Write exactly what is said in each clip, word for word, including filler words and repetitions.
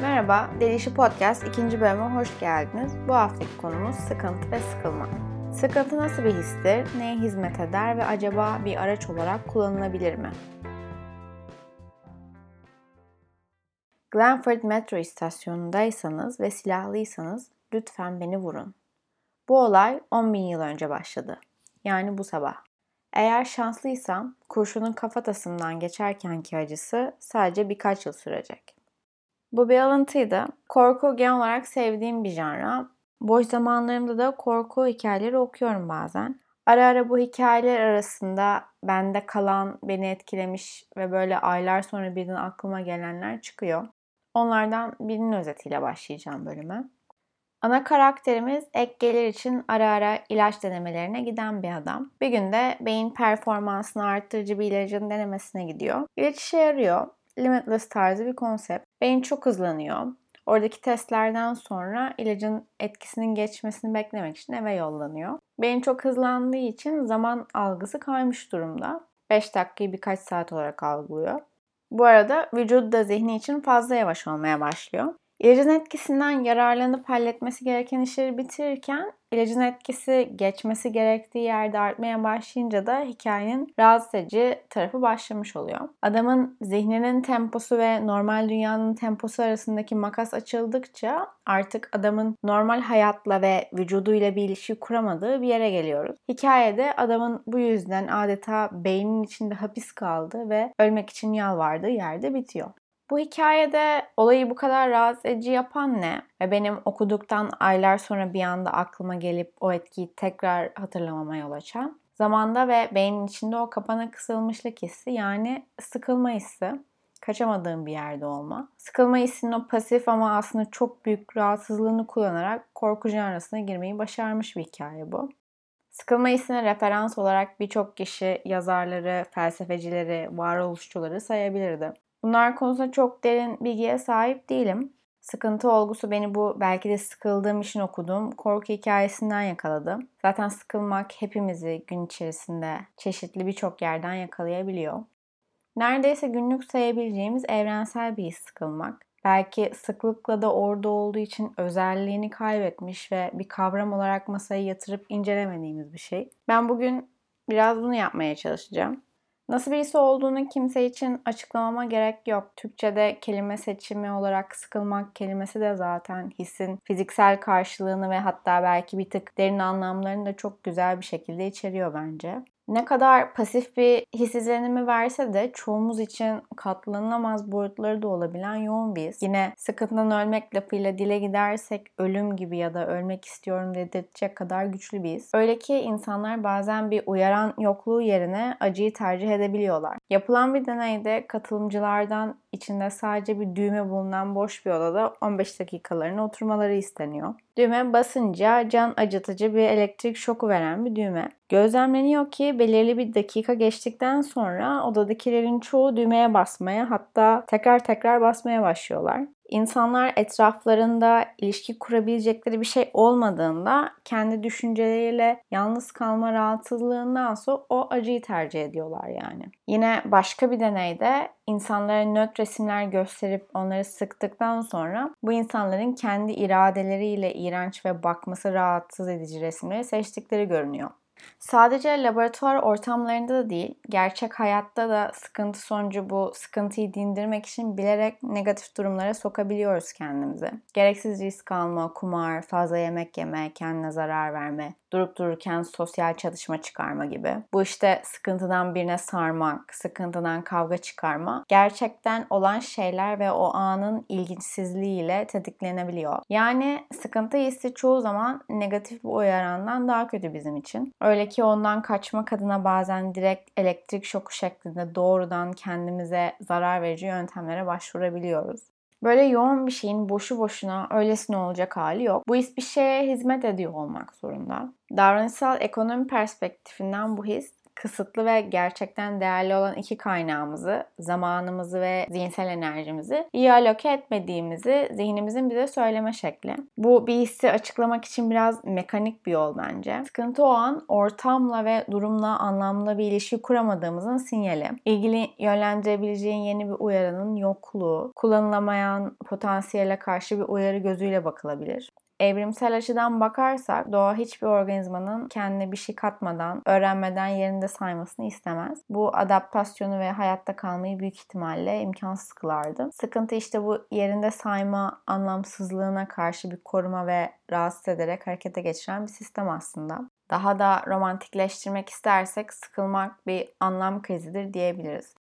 Merhaba, Deli İşi Podcast ikinci bölüme hoş geldiniz. Bu haftaki konumuz sıkıntı ve sıkılma. Sıkıntı nasıl bir histir, neye hizmet eder ve acaba bir araç olarak kullanılabilir mi? Glenford metro istasyonundaysanız ve silahlıysanız lütfen beni vurun. Bu olay on bin yıl önce başladı. Yani bu sabah. Eğer şanslıysam kurşunun kafatasından geçerkenki acısı sadece birkaç yıl sürecek. Bu bir alıntıydı. Korku genel olarak sevdiğim bir janra. Boş zamanlarımda da korku hikayeleri okuyorum bazen. Ara ara bu hikayeler arasında bende kalan, beni etkilemiş ve böyle aylar sonra birden aklıma gelenler çıkıyor. Onlardan birinin özetiyle başlayacağım bölüme. Ana karakterimiz ek gelir için ara ara ilaç denemelerine giden bir adam. Bir gün de beyin performansını arttırıcı bir ilacın denemesine gidiyor. İlaç işe yarıyor. Limitless tarzı bir konsept. Beyin çok hızlanıyor. Oradaki testlerden sonra ilacın etkisinin geçmesini beklemek için eve yollanıyor. Beyin çok hızlandığı için zaman algısı kaymış durumda. beş dakikayı birkaç saat olarak algılıyor. Bu arada vücudu da zihni için fazla yavaş olmaya başlıyor. İlacın etkisinden yararlanıp halletmesi gereken işleri bitirirken ilacın etkisi geçmesi gerektiği yerde artmaya başlayınca da hikayenin rahatsız edici tarafı başlamış oluyor. Adamın zihninin temposu ve normal dünyanın temposu arasındaki makas açıldıkça artık adamın normal hayatla ve vücuduyla bir ilişki kuramadığı bir yere geliyoruz. Hikayede adamın bu yüzden adeta beynin içinde hapis kaldığı ve ölmek için yalvardığı yerde bitiyor. Bu hikayede olayı bu kadar rahatsız edici yapan ne? Ve benim okuduktan aylar sonra bir anda aklıma gelip o etkiyi tekrar hatırlamama yol açan, zamanda ve beynin içinde o kapana kısılmışlık hissi, yani sıkılma hissi, kaçamadığım bir yerde olma. Sıkılma hissinin o pasif ama aslında çok büyük rahatsızlığını kullanarak korku janrasına girmeyi başarmış bir hikaye bu. Sıkılma hissine referans olarak birçok kişi yazarları, felsefecileri, varoluşçuları sayabilirdi. Bunlar konusunda çok derin bilgiye sahip değilim. Sıkıntı olgusu beni bu belki de sıkıldığım için okuduğum korku hikayesinden yakaladı. Zaten sıkılmak hepimizi gün içerisinde çeşitli birçok yerden yakalayabiliyor. Neredeyse günlük sayabileceğimiz evrensel bir his sıkılmak. Belki sıklıkla da orada olduğu için özelliğini kaybetmiş ve bir kavram olarak masaya yatırıp incelemediğimiz bir şey. Ben bugün biraz bunu yapmaya çalışacağım. Nasıl birisi olduğunu kimse için açıklamama gerek yok. Türkçe'de kelime seçimi olarak sıkılmak kelimesi de zaten hissin fiziksel karşılığını ve hatta belki bir tık derin anlamlarını da çok güzel bir şekilde içeriyor bence. Ne kadar pasif bir his izlenimi verse de çoğumuz için katlanılamaz boyutları da olabilen yoğun bir his. Yine sıkıntıdan ölmek lafıyla dile gidersek ölüm gibi ya da ölmek istiyorum dedirtecek kadar güçlü bir his. Öyle ki insanlar bazen bir uyaran yokluğu yerine acıyı tercih edebiliyorlar. Yapılan bir deneyde katılımcılardan içinde sadece bir düğme bulunan boş bir odada on beş dakikalarına oturmaları isteniyor. Düğme basınca can acıtıcı bir elektrik şoku veren bir düğme. Gözlemleniyor ki belirli bir dakika geçtikten sonra odadakilerin çoğu düğmeye basmaya, hatta tekrar tekrar basmaya başlıyorlar. İnsanlar etraflarında ilişki kurabilecekleri bir şey olmadığında kendi düşünceleriyle yalnız kalma rahatsızlığındansa o acıyı tercih ediyorlar yani. Yine başka bir deneyde insanlara nötr resimler gösterip onları sıktıktan sonra bu insanların kendi iradeleriyle iğrenç ve bakması rahatsız edici resimleri seçtikleri görünüyor. Sadece laboratuvar ortamlarında da değil, gerçek hayatta da sıkıntı sonucu bu sıkıntıyı dindirmek için bilerek negatif durumlara sokabiliyoruz kendimizi. Gereksiz risk alma, kumar, fazla yemek yeme, kendine zarar verme, durup dururken sosyal çatışma çıkarma gibi. Bu işte sıkıntıdan birine sarmak, sıkıntıdan kavga çıkarma, gerçekten olan şeyler ve o anın ilginçsizliğiyle tetiklenebiliyor. Yani sıkıntı hissi çoğu zaman negatif bir uyarandan daha kötü bizim için. Öyle ki ondan kaçmak adına bazen direkt elektrik şoku şeklinde doğrudan kendimize zarar verici yöntemlere başvurabiliyoruz. Böyle yoğun bir şeyin boşu boşuna öylesine olacak hali yok. Bu his bir şeye hizmet ediyor olmak zorunda. Davranışsal ekonomi perspektifinden bu his kısıtlı ve gerçekten değerli olan iki kaynağımızı, zamanımızı ve zihinsel enerjimizi iyi aloke etmediğimizi zihnimizin bize söyleme şekli. Bu bir hissi açıklamak için biraz mekanik bir yol bence. Sıkıntı o an ortamla ve durumla anlamlı bir ilişki kuramadığımızın sinyali. İlgili yönlendirebileceğin yeni bir uyaranın yokluğu, kullanılamayan potansiyele karşı bir uyarı gözüyle bakılabilir. Evrimsel açıdan bakarsak doğa hiçbir organizmanın kendine bir şey katmadan, öğrenmeden yerinde saymasını istemez. Bu adaptasyonu ve hayatta kalmayı büyük ihtimalle imkansız kılardı. Sıkıntı işte bu yerinde sayma anlamsızlığına karşı bir koruma ve rahatsız ederek harekete geçiren bir sistem aslında. Daha da romantikleştirmek istersek sıkılmak bir anlam krizidir diyebiliriz.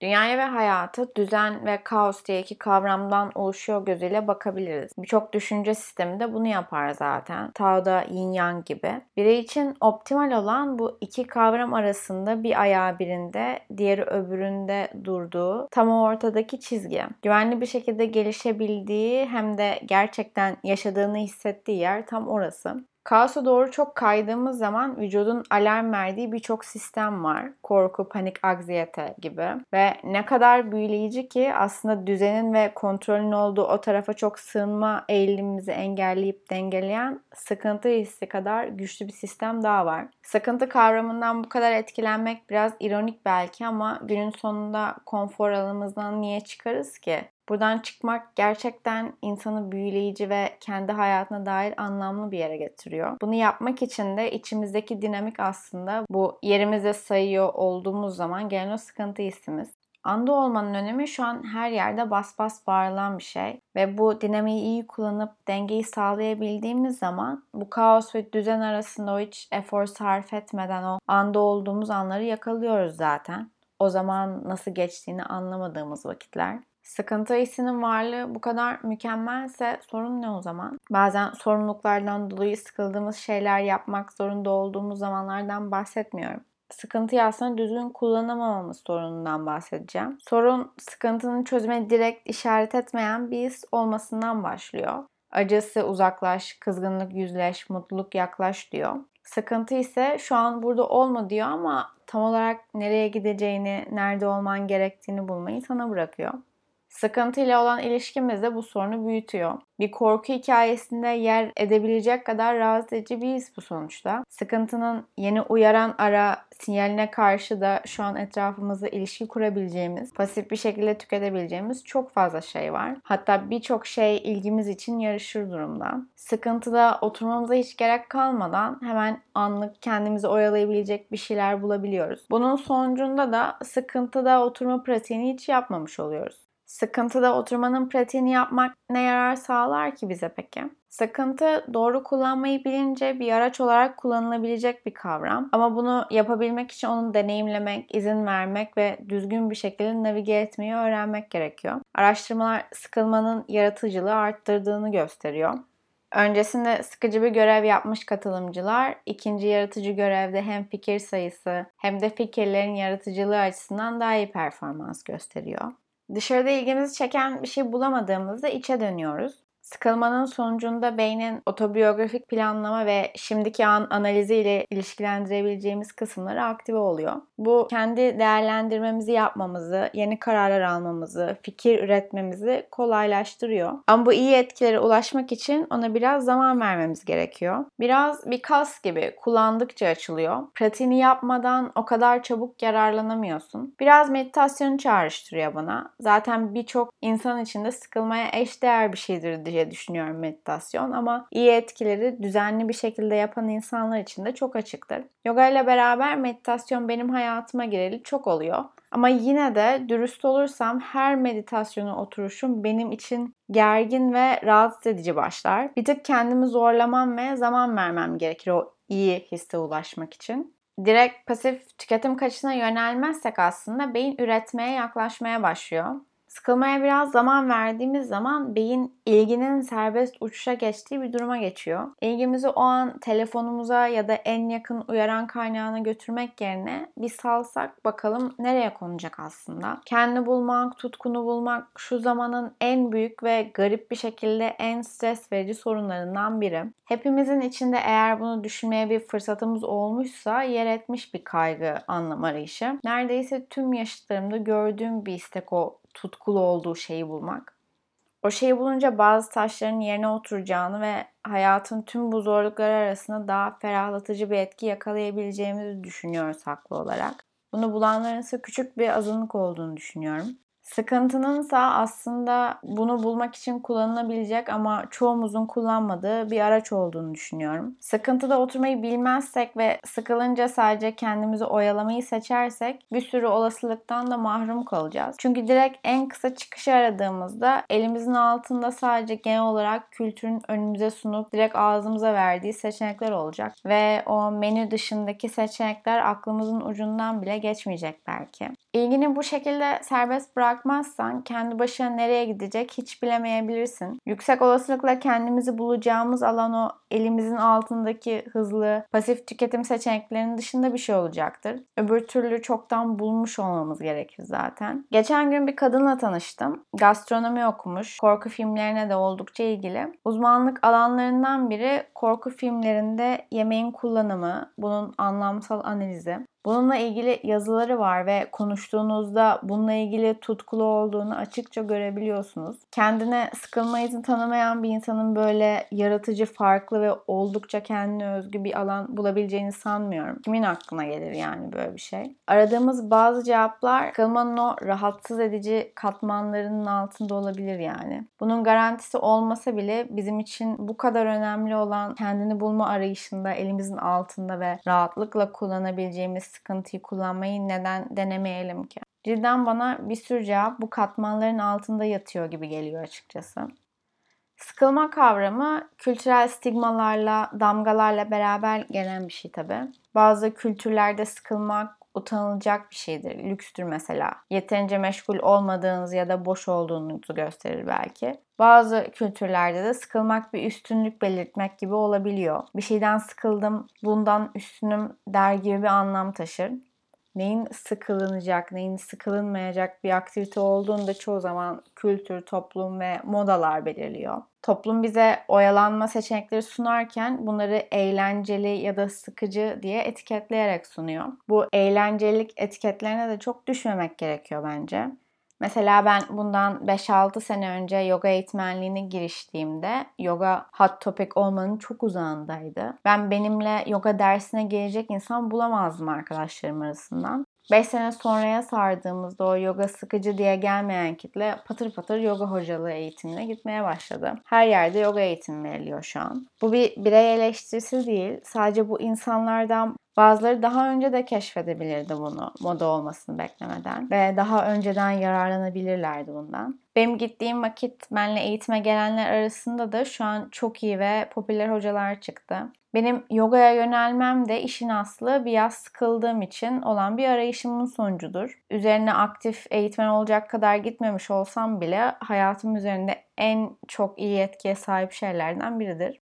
Dünyaya ve hayatı düzen ve kaos diye iki kavramdan oluşuyor gözüyle bakabiliriz. Birçok düşünce sistemi de bunu yapar zaten. Tao da yin yang gibi. Birey için optimal olan bu iki kavram arasında bir ayağı birinde, diğeri öbüründe durduğu tam ortadaki çizgi. Güvenli bir şekilde gelişebildiği hem de gerçekten yaşadığını hissettiği yer tam orası. Kaosa doğru çok kaydığımız zaman vücudun alarm verdiği birçok sistem var. Korku, panik, anksiyete gibi. Ve ne kadar büyüleyici ki aslında düzenin ve kontrolün olduğu o tarafa çok sığınma eğilimimizi engelleyip dengeleyen sıkıntı hissi kadar güçlü bir sistem daha var. Sıkıntı kavramından bu kadar etkilenmek biraz ironik belki ama günün sonunda konfor alanımızdan niye çıkarız ki? Buradan çıkmak gerçekten insanı büyüleyici ve kendi hayatına dair anlamlı bir yere getiriyor. Bunu yapmak için de içimizdeki dinamik aslında bu yerimize sayıyor olduğumuz zaman gelen o sıkıntı hissimiz. Anda olmanın önemi şu an her yerde bas bas bağırılan bir şey. Ve bu dinamiği iyi kullanıp dengeyi sağlayabildiğimiz zaman bu kaos ve düzen arasında o hiç efor sarf etmeden o anda olduğumuz anları yakalıyoruz zaten. O zaman nasıl geçtiğini anlamadığımız vakitler. Sıkıntı hissinin varlığı bu kadar mükemmelse sorun ne o zaman? Bazen sorumluluklardan dolayı sıkıldığımız şeyler yapmak zorunda olduğumuz zamanlardan bahsetmiyorum. Sıkıntıyı aslında düzgün kullanamamamız sorunundan bahsedeceğim. Sorun sıkıntının çözüme direkt işaret etmeyen bir his olmasından başlıyor. Acısı uzaklaş, kızgınlık yüzleş, mutluluk yaklaş diyor. Sıkıntı ise şu an burada olma diyor ama tam olarak nereye gideceğini, nerede olman gerektiğini bulmayı sana bırakıyor. Sıkıntıyla olan ilişkimiz de bu sorunu büyütüyor. Bir korku hikayesinde yer edebilecek kadar rahatsız edici bir his bu sonuçta. Sıkıntının yeni uyaran ara sinyaline karşı da şu an etrafımızda ilişki kurabileceğimiz, pasif bir şekilde tüketebileceğimiz çok fazla şey var. Hatta birçok şey ilgimiz için yarışır durumda. Sıkıntıda oturmamıza hiç gerek kalmadan hemen anlık kendimizi oyalayabilecek bir şeyler bulabiliyoruz. Bunun sonucunda da sıkıntıda oturma pratiğini hiç yapmamış oluyoruz. Sıkıntıda oturmanın pratiğini yapmak ne yarar sağlar ki bize peki? Sıkıntı doğru kullanmayı bilince bir araç olarak kullanılabilecek bir kavram. Ama bunu yapabilmek için onu deneyimlemek, izin vermek ve düzgün bir şekilde navige etmeyi öğrenmek gerekiyor. Araştırmalar sıkılmanın yaratıcılığı arttırdığını gösteriyor. Öncesinde sıkıcı bir görev yapmış katılımcılar, ikinci yaratıcı görevde hem fikir sayısı hem de fikirlerin yaratıcılığı açısından daha iyi performans gösteriyor. Dışarıda ilgimizi çeken bir şey bulamadığımızda içe dönüyoruz. Sıkılmanın sonucunda beynin otobiyografik planlama ve şimdiki an analiziyle ilişkilendirebileceğimiz kısımları aktive oluyor. Bu kendi değerlendirmemizi yapmamızı, yeni kararlar almamızı, fikir üretmemizi kolaylaştırıyor. Ama bu iyi etkilere ulaşmak için ona biraz zaman vermemiz gerekiyor. Biraz bir kas gibi kullandıkça açılıyor. Pratiğini yapmadan o kadar çabuk yararlanamıyorsun. Biraz meditasyonu çağrıştırıyor bana. Zaten birçok insan için de sıkılmaya eşdeğer bir şeydir diye düşünüyorum meditasyon ama iyi etkileri düzenli bir şekilde yapan insanlar için de çok açıktır. Yoga ile beraber meditasyon benim hayatıma gireli çok oluyor. Ama yine de dürüst olursam her meditasyona oturuşum benim için gergin ve rahatsız edici başlar. Bir tık kendimi zorlamam ve zaman vermem gerekir o iyi hisse ulaşmak için. Direkt pasif tüketim kaçışına yönelmezsek aslında beyin üretmeye yaklaşmaya başlıyor. Sıkılmaya biraz zaman verdiğimiz zaman beyin ilginin serbest uçuşa geçtiği bir duruma geçiyor. İlgimizi o an telefonumuza ya da en yakın uyaran kaynağına götürmek yerine bir salsak bakalım nereye konacak aslında. Kendini bulmak, tutkunu bulmak şu zamanın en büyük ve garip bir şekilde en stres verici sorunlarından biri. Hepimizin içinde eğer bunu düşünmeye bir fırsatımız olmuşsa yer etmiş bir kaygı, anlam arayışı. Neredeyse tüm yaşıtlarımda gördüğüm bir istek o tutkulu olduğu şeyi bulmak. O şeyi bulunca bazı taşların yerine oturacağını ve hayatın tüm bu zorlukları arasında daha ferahlatıcı bir etki yakalayabileceğimizi düşünüyoruz haklı olarak. Bunu bulanların ise küçük bir azınlık olduğunu düşünüyorum. Sıkıntınınsa aslında bunu bulmak için kullanılabilecek ama çoğumuzun kullanmadığı bir araç olduğunu düşünüyorum. Sıkıntıda oturmayı bilmezsek ve sıkılınca sadece kendimizi oyalamayı seçersek bir sürü olasılıktan da mahrum kalacağız. Çünkü direkt en kısa çıkışı aradığımızda elimizin altında sadece genel olarak kültürün önümüze sunup direkt ağzımıza verdiği seçenekler olacak. Ve o menü dışındaki seçenekler aklımızın ucundan bile geçmeyecek belki. İlgini bu şekilde serbest bırak Bırakmazsan kendi başına nereye gidecek hiç bilemeyebilirsin. Yüksek olasılıkla kendimizi bulacağımız alan o elimizin altındaki hızlı, pasif tüketim seçeneklerinin dışında bir şey olacaktır. Öbür türlü çoktan bulmuş olmamız gerekir zaten. Geçen gün bir kadınla tanıştım. Gastronomi okumuş, korku filmlerine de oldukça ilgili. Uzmanlık alanlarından biri korku filmlerinde yemeğin kullanımı, bunun anlamsal analizi. Bununla ilgili yazıları var ve konuştuğunuzda bununla ilgili tutkulu olduğunu açıkça görebiliyorsunuz. Kendine sıkılmayı tanımayan bir insanın böyle yaratıcı, farklı ve oldukça kendine özgü bir alan bulabileceğini sanmıyorum. Kimin aklına gelir yani böyle bir şey? Aradığımız bazı cevaplar sıkılmanın o rahatsız edici katmanlarının altında olabilir yani. Bunun garantisi olmasa bile bizim için bu kadar önemli olan kendini bulma arayışında elimizin altında ve rahatlıkla kullanabileceğimiz sıkıntıyı kullanmayı neden denemeyelim ki? Cidden bana bir sürü cevap bu katmanların altında yatıyor gibi geliyor açıkçası. Sıkılma kavramı kültürel stigmalarla, damgalarla beraber gelen bir şey tabii. Bazı kültürlerde sıkılmak utanılacak bir şeydir. Lükstür mesela. Yeterince meşgul olmadığınız ya da boş olduğunuzu gösterir belki. Bazı kültürlerde de sıkılmak bir üstünlük belirtmek gibi olabiliyor. Bir şeyden sıkıldım, bundan üstünüm der gibi bir anlam taşır. Neyin sıkılınacak, neyin sıkılınmayacak bir aktivite olduğunu da çoğu zaman kültür, toplum ve modalar belirliyor. Toplum bize oyalanma seçenekleri sunarken bunları eğlenceli ya da sıkıcı diye etiketleyerek sunuyor. Bu eğlencelilik etiketlerine de çok düşmemek gerekiyor bence. Mesela ben bundan beş altı sene önce yoga eğitmenliğine giriştiğimde yoga hot topic olmanın çok uzağındaydı. Ben benimle yoga dersine gelecek insan bulamazdım arkadaşlarım arasından. beş sene sonraya sardığımızda o yoga sıkıcı diye gelmeyen kitle patır patır yoga hocalığı eğitimine gitmeye başladı. Her yerde yoga eğitimi veriliyor şu an. Bu bir birey eleştirisi değil. Sadece bu insanlardan bazıları daha önce de keşfedebilirdi bunu, moda olmasını beklemeden ve daha önceden yararlanabilirlerdi bundan. Benim gittiğim vakit benimle eğitime gelenler arasında da şu an çok iyi ve popüler hocalar çıktı. Benim yogaya yönelmem de işin aslı biraz sıkıldığım için olan bir arayışımın sonucudur. Üzerine aktif eğitmen olacak kadar gitmemiş olsam bile hayatım üzerinde en çok iyi etkiye sahip şeylerden biridir.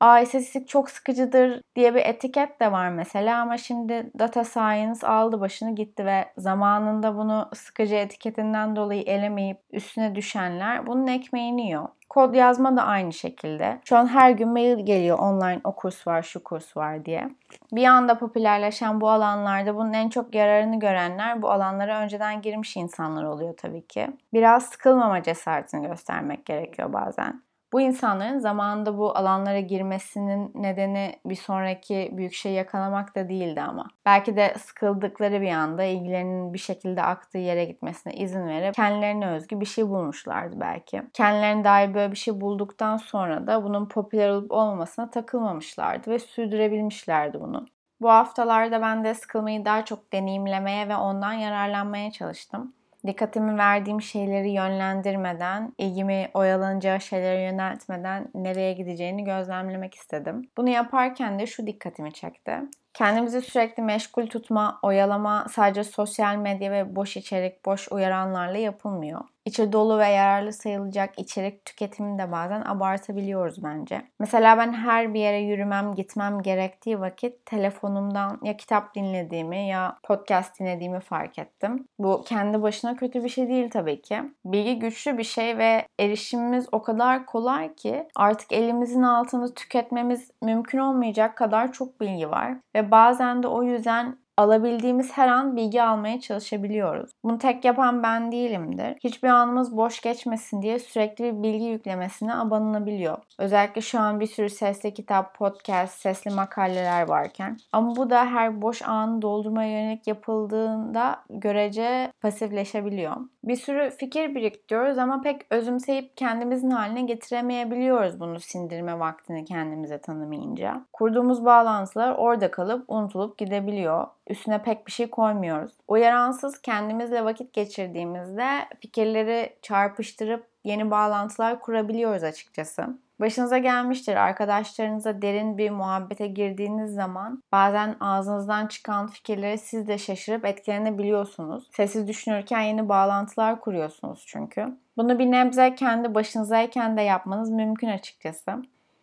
Aa, istatistik çok sıkıcıdır diye bir etiket de var mesela ama şimdi data science aldı başını gitti ve zamanında bunu sıkıcı etiketinden dolayı elemeyip üstüne düşenler bunun ekmeğini yiyor. Kod yazma da aynı şekilde. Şu an her gün mail geliyor online o kurs var, şu kurs var diye. Bir anda popülerleşen bu alanlarda bunun en çok yararını görenler bu alanlara önceden girmiş insanlar oluyor tabii ki. Biraz sıkılmama cesaretini göstermek gerekiyor bazen. Bu insanların zamanında bu alanlara girmesinin nedeni bir sonraki büyük şey yakalamak da değildi ama. Belki de sıkıldıkları bir anda ilgilerinin bir şekilde aktığı yere gitmesine izin verip kendilerine özgü bir şey bulmuşlardı belki. Kendilerine dair böyle bir şey bulduktan sonra da bunun popüler olup olmamasına takılmamışlardı ve sürdürebilmişlerdi bunu. Bu haftalarda ben de sıkılmayı daha çok deneyimlemeye ve ondan yararlanmaya çalıştım. Dikkatimi verdiğim şeyleri yönlendirmeden, ilgimi oyalanacağı şeylere yöneltmeden nereye gideceğini gözlemlemek istedim. Bunu yaparken de şu dikkatimi çekti. Kendimizi sürekli meşgul tutma, oyalama sadece sosyal medya ve boş içerik, boş uyaranlarla yapılmıyor. içi dolu ve yararlı sayılacak içerik tüketimini de bazen abartabiliyoruz bence. Mesela ben her bir yere yürümem, gitmem gerektiği vakit telefonumdan ya kitap dinlediğimi ya podcast dinlediğimi fark ettim. Bu kendi başına kötü bir şey değil tabii ki. Bilgi güçlü bir şey ve erişimimiz o kadar kolay ki artık elimizin altında tüketmemiz mümkün olmayacak kadar çok bilgi var. Ve bazen de o yüzden alabildiğimiz her an bilgi almaya çalışabiliyoruz. Bunu tek yapan ben değilimdir. Hiçbir anımız boş geçmesin diye sürekli bir bilgi yüklemesine abanılabiliyor. Özellikle şu an bir sürü sesli kitap, podcast, sesli makaleler varken. Ama bu da her boş anı doldurmaya yönelik yapıldığında görece pasifleşebiliyor. Bir sürü fikir biriktiriyoruz ama pek özümseyip kendimizin haline getiremeyebiliyoruz bunu sindirme vaktini kendimize tanımayınca. Kurduğumuz bağlantılar orada kalıp unutulup gidebiliyor. Üstüne pek bir şey koymuyoruz. Uyaransız kendimizle vakit geçirdiğimizde fikirleri çarpıştırıp yeni bağlantılar kurabiliyoruz açıkçası. Başınıza gelmiştir. Arkadaşlarınıza derin bir muhabbete girdiğiniz zaman bazen ağzınızdan çıkan fikirleri siz de şaşırıp etkilenebiliyorsunuz. Sessiz düşünürken yeni bağlantılar kuruyorsunuz çünkü. Bunu bir nebze kendi başınızayken de yapmanız mümkün açıkçası.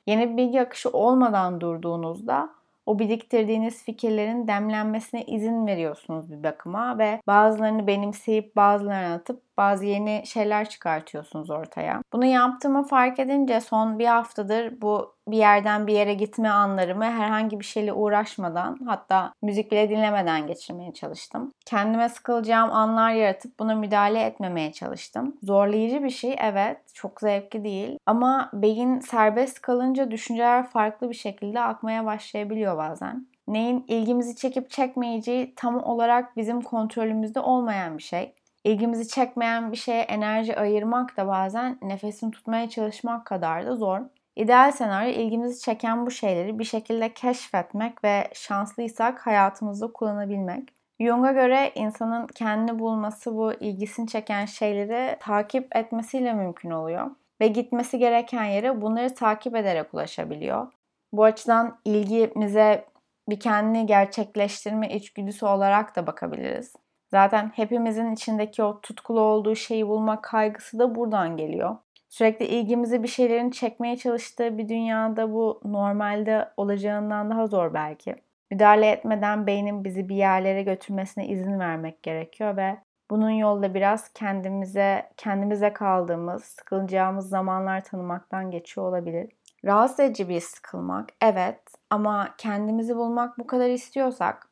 Yeni bir bilgi akışı olmadan durduğunuzda o biriktirdiğiniz fikirlerin demlenmesine izin veriyorsunuz bir bakıma ve bazılarını benimseyip bazılarını atıp bazı yeni şeyler çıkartıyorsunuz ortaya. Bunu yaptığımı fark edince son bir haftadır bu bir yerden bir yere gitme anlarımı herhangi bir şeyle uğraşmadan, hatta müzik bile dinlemeden geçirmeye çalıştım. Kendime sıkılacağım anlar yaratıp buna müdahale etmemeye çalıştım. Zorlayıcı bir şey, evet, çok zevkli değil ama beyin serbest kalınca düşünceler farklı bir şekilde akmaya başlayabiliyor bazen. Neyin ilgimizi çekip çekmeyeceği tam olarak bizim kontrolümüzde olmayan bir şey. İlgimizi çekmeyen bir şeye enerji ayırmak da bazen nefesini tutmaya çalışmak kadar da zor. İdeal senaryo ilgimizi çeken bu şeyleri bir şekilde keşfetmek ve şanslıysak hayatımızda kullanabilmek. Jung'a göre insanın kendini bulması bu ilgisini çeken şeyleri takip etmesiyle mümkün oluyor. Ve gitmesi gereken yere bunları takip ederek ulaşabiliyor. Bu açıdan ilgimize bir kendini gerçekleştirme içgüdüsü olarak da bakabiliriz. Zaten hepimizin içindeki o tutkulu olduğu şeyi bulma kaygısı da buradan geliyor. Sürekli ilgimizi bir şeylerin çekmeye çalıştığı bir dünyada bu normalde olacağından daha zor belki. Müdahale etmeden beynin bizi bir yerlere götürmesine izin vermek gerekiyor ve bunun yolda biraz kendimize, kendimize kaldığımız, sıkılacağımız zamanlar tanımaktan geçiyor olabilir. Rahatsız edici bir sıkılmak, evet, ama kendimizi bulmak bu kadar istiyorsak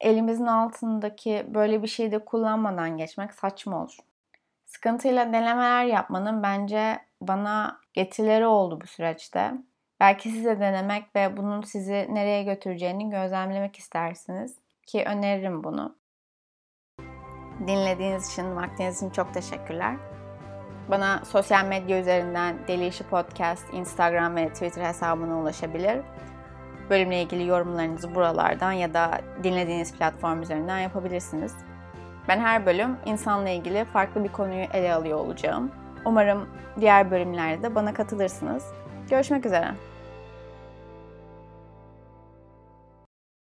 elimizin altındaki böyle bir şeyi de kullanmadan geçmek saçma olur. Sıkıntıyla denemeler yapmanın bence bana getirileri oldu bu süreçte. Belki size denemek ve bunun sizi nereye götüreceğini gözlemlemek istersiniz ki öneririm bunu. Dinlediğiniz için, vaktiniz için çok teşekkürler. Bana sosyal medya üzerinden Deli İşi Podcast, Instagram ve Twitter hesabına ulaşabilir. Bölümle ilgili yorumlarınızı buralardan ya da dinlediğiniz platform üzerinden yapabilirsiniz. Ben her bölüm insanla ilgili farklı bir konuyu ele alıyor olacağım. Umarım diğer bölümlerde bana katılırsınız. Görüşmek üzere.